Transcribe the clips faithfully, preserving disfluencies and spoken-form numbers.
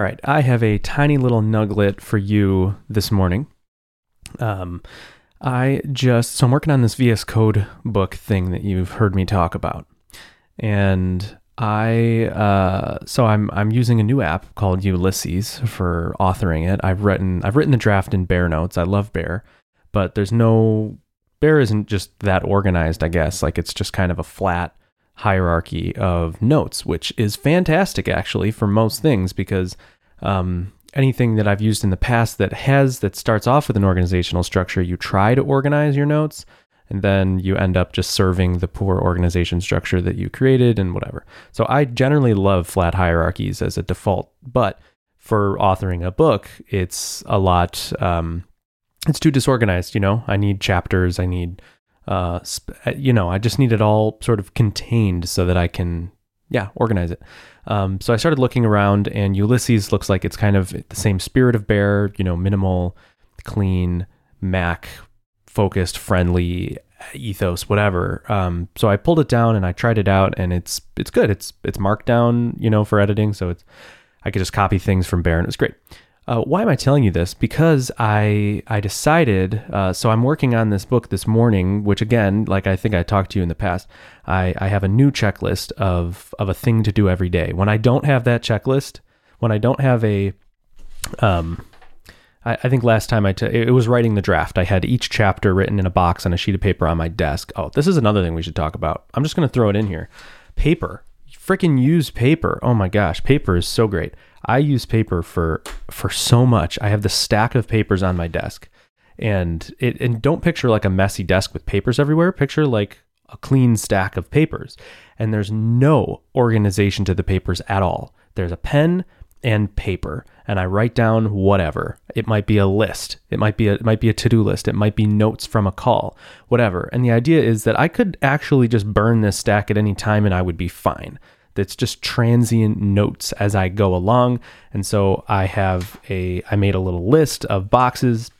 All right, I have a tiny little nugget for you this morning. Um, I just, so I'm working on this V S Code book thing that you've heard me talk about. And I, uh, so I'm I'm using a new app called Ulysses for authoring it. I've written I've written the draft in Bear notes. I love Bear, but there's no, Bear isn't just that organized, I guess. Like it's just kind of a flat hierarchy of notes, which is fantastic actually for most things, because um, anything that I've used in the past that has, that starts off with an organizational structure, you try to organize your notes, and then you end up just serving the poor organization structure that you created and whatever. So I generally love flat hierarchies as a default, but for authoring a book, it's a lot, um, it's too disorganized, you know? I need chapters, I need, uh, sp- you know, I just need it all sort of contained so that I can, yeah, organize it. Um, so I started looking around, and Ulysses looks like it's kind of the same spirit of Bear, you know, minimal, clean, Mac focused, friendly ethos, whatever. Um, so I pulled it down and I tried it out, and it's, it's good. It's, it's markdown, you know, for editing. So it's, I could just copy things from Bear, and it was great. Uh, why am I telling you this? Because I, I decided, uh, so I'm working on this book this morning, which again, like I think I talked to you in the past, I, I have a new checklist of, of a thing to do every day. When I don't have that checklist, when I don't have a, um, I think last time I t- it was writing the draft. I had each chapter written in a box on a sheet of paper on my desk. Oh, this is another thing we should talk about. I'm just going to throw it in here. Paper. Freaking use paper. Oh my gosh. Paper is so great. I use paper for, for so much. I have the stack of papers on my desk, and it, and don't picture like a messy desk with papers everywhere. Picture like a clean stack of papers, and there's no organization to the papers at all. There's a pen and paper, and I write down whatever. It might be a list. It might be a, it might be a to-do list. It might be notes from a call, whatever. And the idea is that I could actually just burn this stack at any time and I would be fine. That's just transient notes as I go along. And so I have a, I made a little list of boxes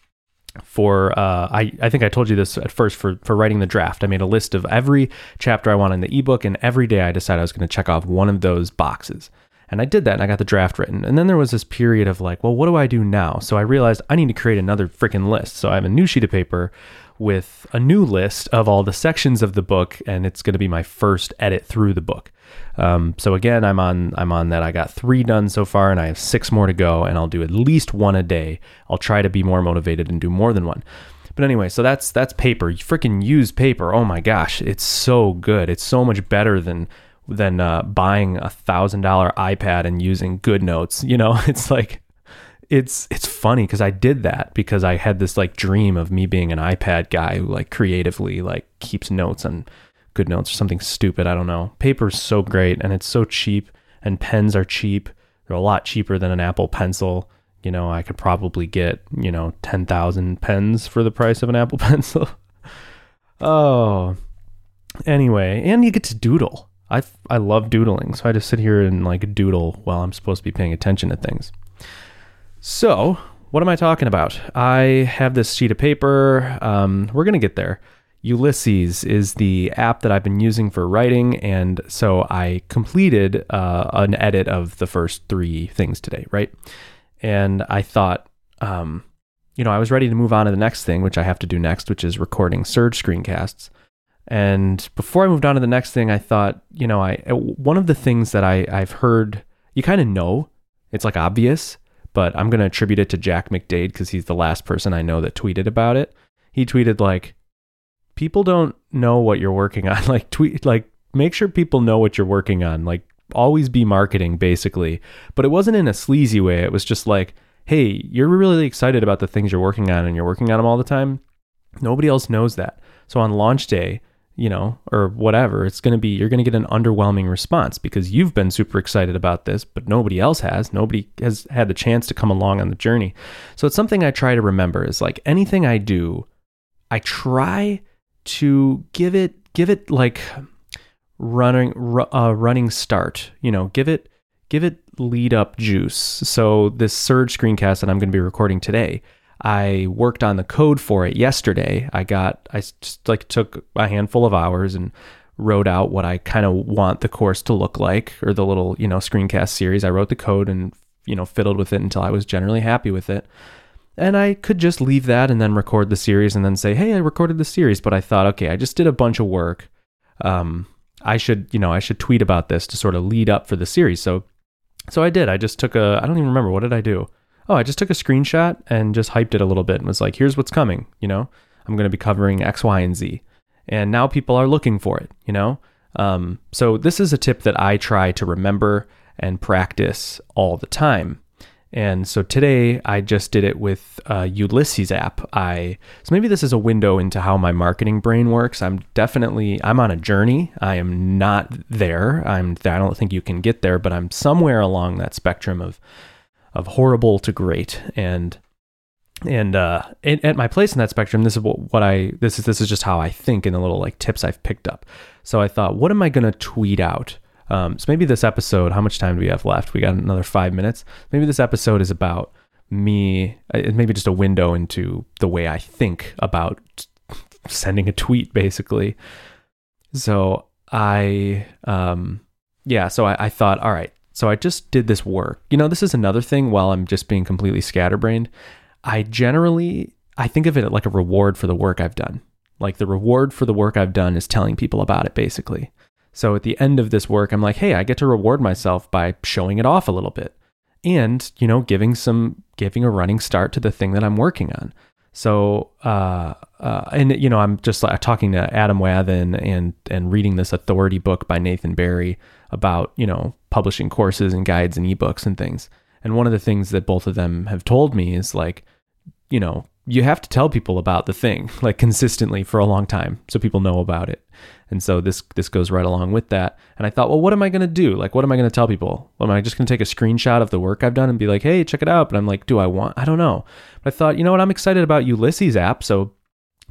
for, uh, I, I think I told you this at first for, for writing the draft. I made a list of every chapter I want in the ebook, and every day I decided I was going to check off one of those boxes. And I did that, and I got the draft written. And then there was this period of like, well, what do I do now? So I realized I need to create another freaking list. So I have a new sheet of paper with a new list of all the sections of the book, and it's going to be my first edit through the book. Um, so again, I'm on, I'm on that. I got three done so far, and I have six more to go, and I'll do at least one a day. I'll try to be more motivated and do more than one. But anyway, so that's, that's paper. You freaking use paper. Oh my gosh. It's so good. It's so much better than than uh, buying a thousand dollar iPad and using GoodNotes. You know, it's like, it's, it's funny because I did that because I had this like dream of me being an iPad guy who like creatively like keeps notes on GoodNotes or something stupid. I don't know. Paper's so great, and it's so cheap, and pens are cheap. They're a lot cheaper than an Apple Pencil. You know, I could probably get, you know, ten thousand pens for the price of an Apple Pencil. Oh, anyway, and you get to doodle. I, I love doodling, so I just sit here and like doodle while I'm supposed to be paying attention to things. So what am I talking about? I have this sheet of paper. Um, we're going to get there. Ulysses is the app that I've been using for writing, and so I completed uh, an edit of the first three things today, right? And I thought, um, you know, I was ready to move on to the next thing, which I have to do next, which is recording Surge screencasts. And before I moved on to the next thing, I thought, you know, I one of the things that I, I've heard, you kind of know, it's like obvious, but I'm going to attribute it to Jack McDade because he's the last person I know that tweeted about it. He tweeted like, people don't know what you're working on. Like tweet, like make sure people know what you're working on. Like always be marketing basically. But it wasn't in a sleazy way. It was just like, hey, you're really excited about the things you're working on, and you're working on them all the time. Nobody else knows that. So on launch day, you know, or whatever, it's going to be, you're going to get an underwhelming response because you've been super excited about this, but nobody else has. Nobody has had the chance to come along on the journey. So it's something I try to remember is like anything I do, I try to give it, give it like running, uh, running start, you know, give it, give it lead up juice. So this Surge screencast that I'm going to be recording today, I worked on the code for it yesterday. I got, I just like took a handful of hours and wrote out what I kind of want the course to look like, or the little, you know, screencast series. I wrote the code in you know, fiddled with it until I was generally happy with it. And I could just leave that and then record the series and then say, hey, I recorded the series, but I thought, okay, I just did a bunch of work. Um, I should, you know, I should tweet about this to sort of lead up for the series. So, so I did, I just took a, I don't even remember, what did I do? Oh, I just took a screenshot and just hyped it a little bit and was like, here's what's coming, you know, I'm going to be covering X, Y, and Z. And now people are looking for it, you know? Um, so this is a tip that I try to remember and practice all the time. And so today I just did it with uh, Ulysses app. I so maybe this is a window into how my marketing brain works. I'm definitely, I'm on a journey. I am not there. I'm, I don't think you can get there, but I'm somewhere along that spectrum of, of horrible to great. And, and uh, it, at my place in that spectrum, this is what, what I, this is, this is just how I think in the little like tips I've picked up. So I thought, what am I going to tweet out? Um, so maybe this episode, how much time do we have left? We got another five minutes. Maybe this episode is about me. It's maybe just a window into the way I think about sending a tweet, basically. So I, um, yeah, so I, I thought, all right, so I just did this work. You know, this is another thing while I'm just being completely scatterbrained. I generally, I think of it like a reward for the work I've done. Like the reward for the work I've done is telling people about it, basically. So at the end of this work, I'm like, hey, I get to reward myself by showing it off a little bit and, you know, giving some, giving a running start to the thing that I'm working on. So, uh, uh, and, you know, I'm just like talking to Adam Wathan and, and reading this authority book by Nathan Barry about, you know, publishing courses and guides and ebooks and things. And one of the things that both of them have told me is like, you know, you have to tell people about the thing like consistently for a long time so people know about it. And so this this goes right along with that. And I thought, well, what am I going to do? Like, what am I going to tell people? Well, am I just going to take a screenshot of the work I've done and be like, hey, check it out? But I'm like, do I want? I don't know. But I thought, you know what? I'm excited about Ulysses app. So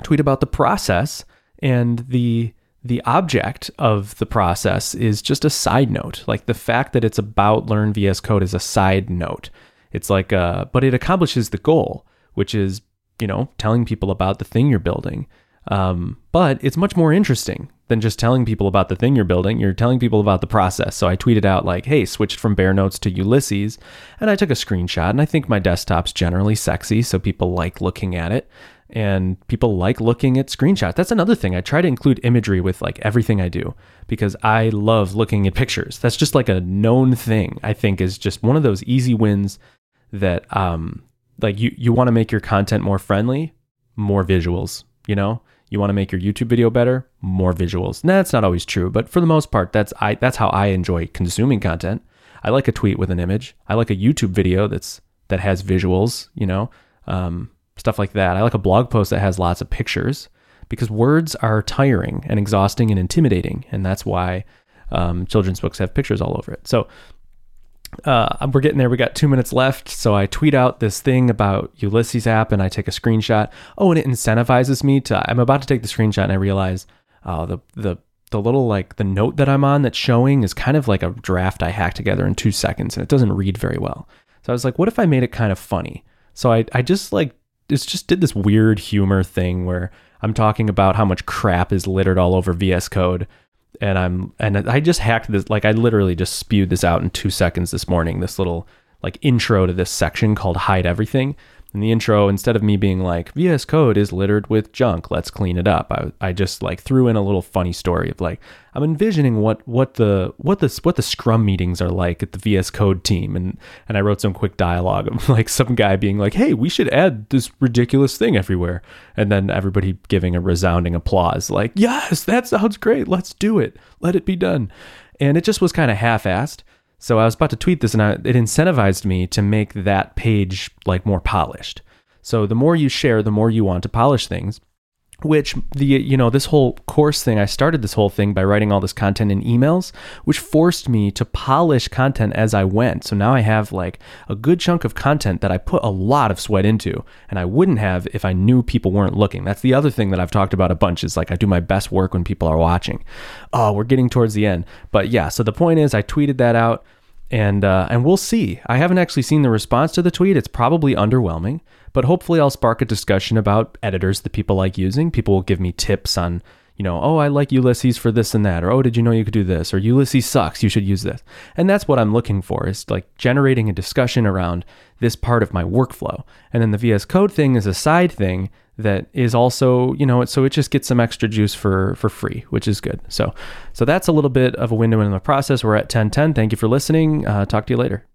tweet about the process, and the the object of the process is just a side note. Like the fact that it's about Learn V S Code is a side note. It's like, uh, but it accomplishes the goal, which is, you know, telling people about the thing you're building. Um, but it's much more interesting than just telling people about the thing you're building. You're telling people about the process. So I tweeted out like, hey, switched from Bear Notes to Ulysses, and I took a screenshot, and I think my desktop's generally sexy. So people like looking at it, and people like looking at screenshots. That's another thing. I try to include imagery with like everything I do because I love looking at pictures. That's just like a known thing. I think is just one of those easy wins that, um, like you, you want to make your content more friendly, more visuals, you know? You want to make your YouTube video better, more visuals. Nah, that's not always true, but for the most part, that's I. That's how I enjoy consuming content. I like a tweet with an image. I like a YouTube video that's that has visuals, you know, um, stuff like that. I like a blog post that has lots of pictures because words are tiring and exhausting and intimidating, and that's why um, children's books have pictures all over it. So uh, we're getting there. We got two minutes left, so I tweet out this thing about Ulysses app, and I take a screenshot. Oh, and it incentivizes me to. I'm about to take the screenshot, and I realize oh, the the the little like the note that I'm on that's showing is kind of like a draft I hacked together in two seconds, and it doesn't read very well. So I was like, what if I made it kind of funny? So I I just like. It's just did this weird humor thing where I'm talking about how much crap is littered all over V S Code. And I'm, and I just hacked this, like I literally just spewed this out in two seconds this morning, this little like intro to this section called Hide Everything. And the intro, instead of me being like, V S Code is littered with junk, let's clean it up. I, I just like threw in a little funny story of like, I'm envisioning what, what the, what the, what the scrum meetings are like at the V S Code team. And, and I wrote some quick dialogue of like some guy being like, hey, we should add this ridiculous thing everywhere. And then everybody giving a resounding applause, like, yes, that sounds great. Let's do it. Let it be done. And it just was kind of half-assed. So I was about to tweet this, and I, it incentivized me to make that page like more polished. So the more you share, the more you want to polish things, which the, you know, this whole course thing, I started this whole thing by writing all this content in emails, which forced me to polish content as I went. So now I have like a good chunk of content that I put a lot of sweat into, and I wouldn't have if I knew people weren't looking. That's the other thing that I've talked about a bunch is like, I do my best work when people are watching. Oh, we're getting towards the end, but yeah. So the point is I tweeted that out, and, uh, and we'll see. I haven't actually seen the response to the tweet. It's probably underwhelming, but hopefully I'll spark a discussion about editors that people like using. People will give me tips on, you know, oh, I like Ulysses for this and that, or, oh, did you know you could do this, or Ulysses sucks, you should use this. And that's what I'm looking for, is like generating a discussion around this part of my workflow. And then the V S Code thing is a side thing that is also, you know, so it just gets some extra juice for for free, which is good. So so that's a little bit of a window in the process. We're at ten ten. Thank you for listening. Uh, talk to you later.